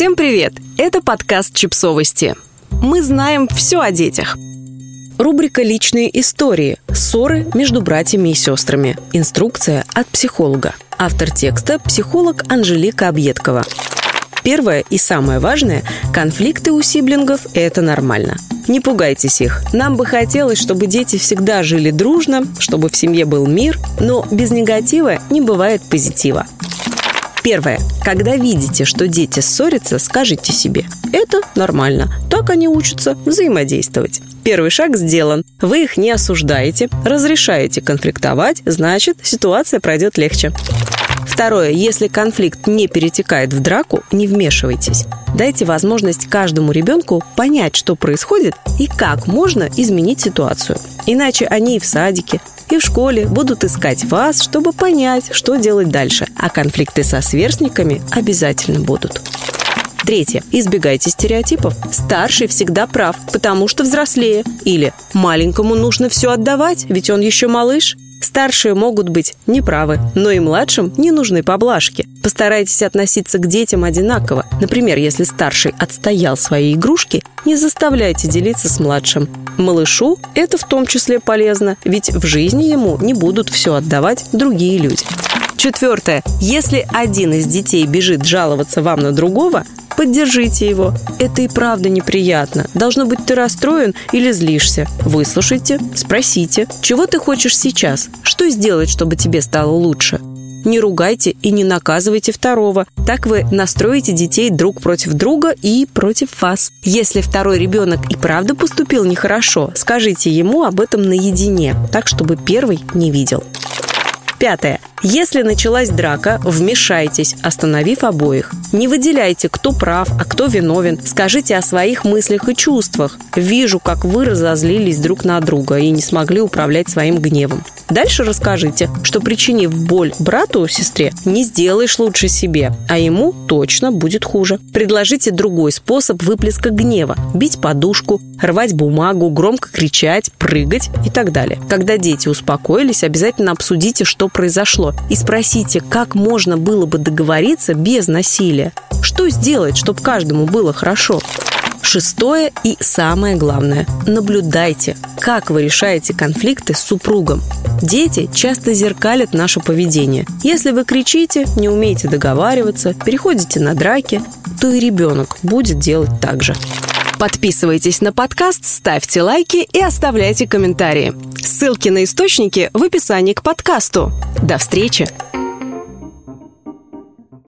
Всем привет! Это подкаст «Чипсовости». Мы знаем все о детях. Рубрика «Личные истории. Ссоры между братьями и сестрами. Инструкция от психолога». Автор текста – психолог Анжелика Объедкова. Первое и самое важное – конфликты у сиблингов – это нормально. Не пугайтесь их. Нам бы хотелось, чтобы дети всегда жили дружно, чтобы в семье был мир, но без негатива не бывает позитива. Первое. Когда видите, что дети ссорятся, скажите себе: «Это нормально, так они учатся взаимодействовать». Первый шаг сделан. Вы их не осуждаете, разрешаете конфликтовать, значит, ситуация пройдет легче. Второе. Если конфликт не перетекает в драку, не вмешивайтесь. Дайте возможность каждому ребенку понять, что происходит и как можно изменить ситуацию. Иначе они и в садике, и в школе будут искать вас, чтобы понять, что делать дальше. А конфликты со сверстниками обязательно будут. Третье. Избегайте стереотипов. Старший всегда прав, потому что взрослее. Или маленькому нужно все отдавать, ведь он еще малыш. Старшие могут быть неправы, но и младшим не нужны поблажки. Постарайтесь относиться к детям одинаково. Например, если старший отстоял свои игрушки, не заставляйте делиться с младшим. Малышу это в том числе полезно, ведь в жизни ему не будут все отдавать другие люди. Четвертое. Если один из детей бежит жаловаться вам на другого, поддержите его. Это и правда неприятно. Должно быть, ты расстроен или злишься. Выслушайте, спросите, чего ты хочешь сейчас, что сделать, чтобы тебе стало лучше. Не ругайте и не наказывайте второго. Так вы настроите детей друг против друга и против вас. Если второй ребенок и правда поступил нехорошо, скажите ему об этом наедине, так, чтобы первый не видел. Пятое. Если началась драка, вмешайтесь, остановив обоих. Не выделяйте, кто прав, а кто виновен. Скажите о своих мыслях и чувствах. Вижу, как вы разозлились друг на друга и не смогли управлять своим гневом. Дальше расскажите, что, причинив боль брату, сестре, не сделаешь лучше себе, а ему точно будет хуже. Предложите другой способ выплеска гнева. Бить подушку, рвать бумагу, громко кричать, прыгать и так далее. Когда дети успокоились, обязательно обсудите, что произошло, и спросите, как можно было бы договориться без насилия. Что сделать, чтобы каждому было хорошо? Шестое и самое главное. Наблюдайте, как вы решаете конфликты с супругом. Дети часто зеркалят наше поведение. Если вы кричите, не умеете договариваться, переходите на драки, то и ребенок будет делать так же. Подписывайтесь на подкаст, ставьте лайки и оставляйте комментарии. Ссылки на источники в описании к подкасту. До встречи!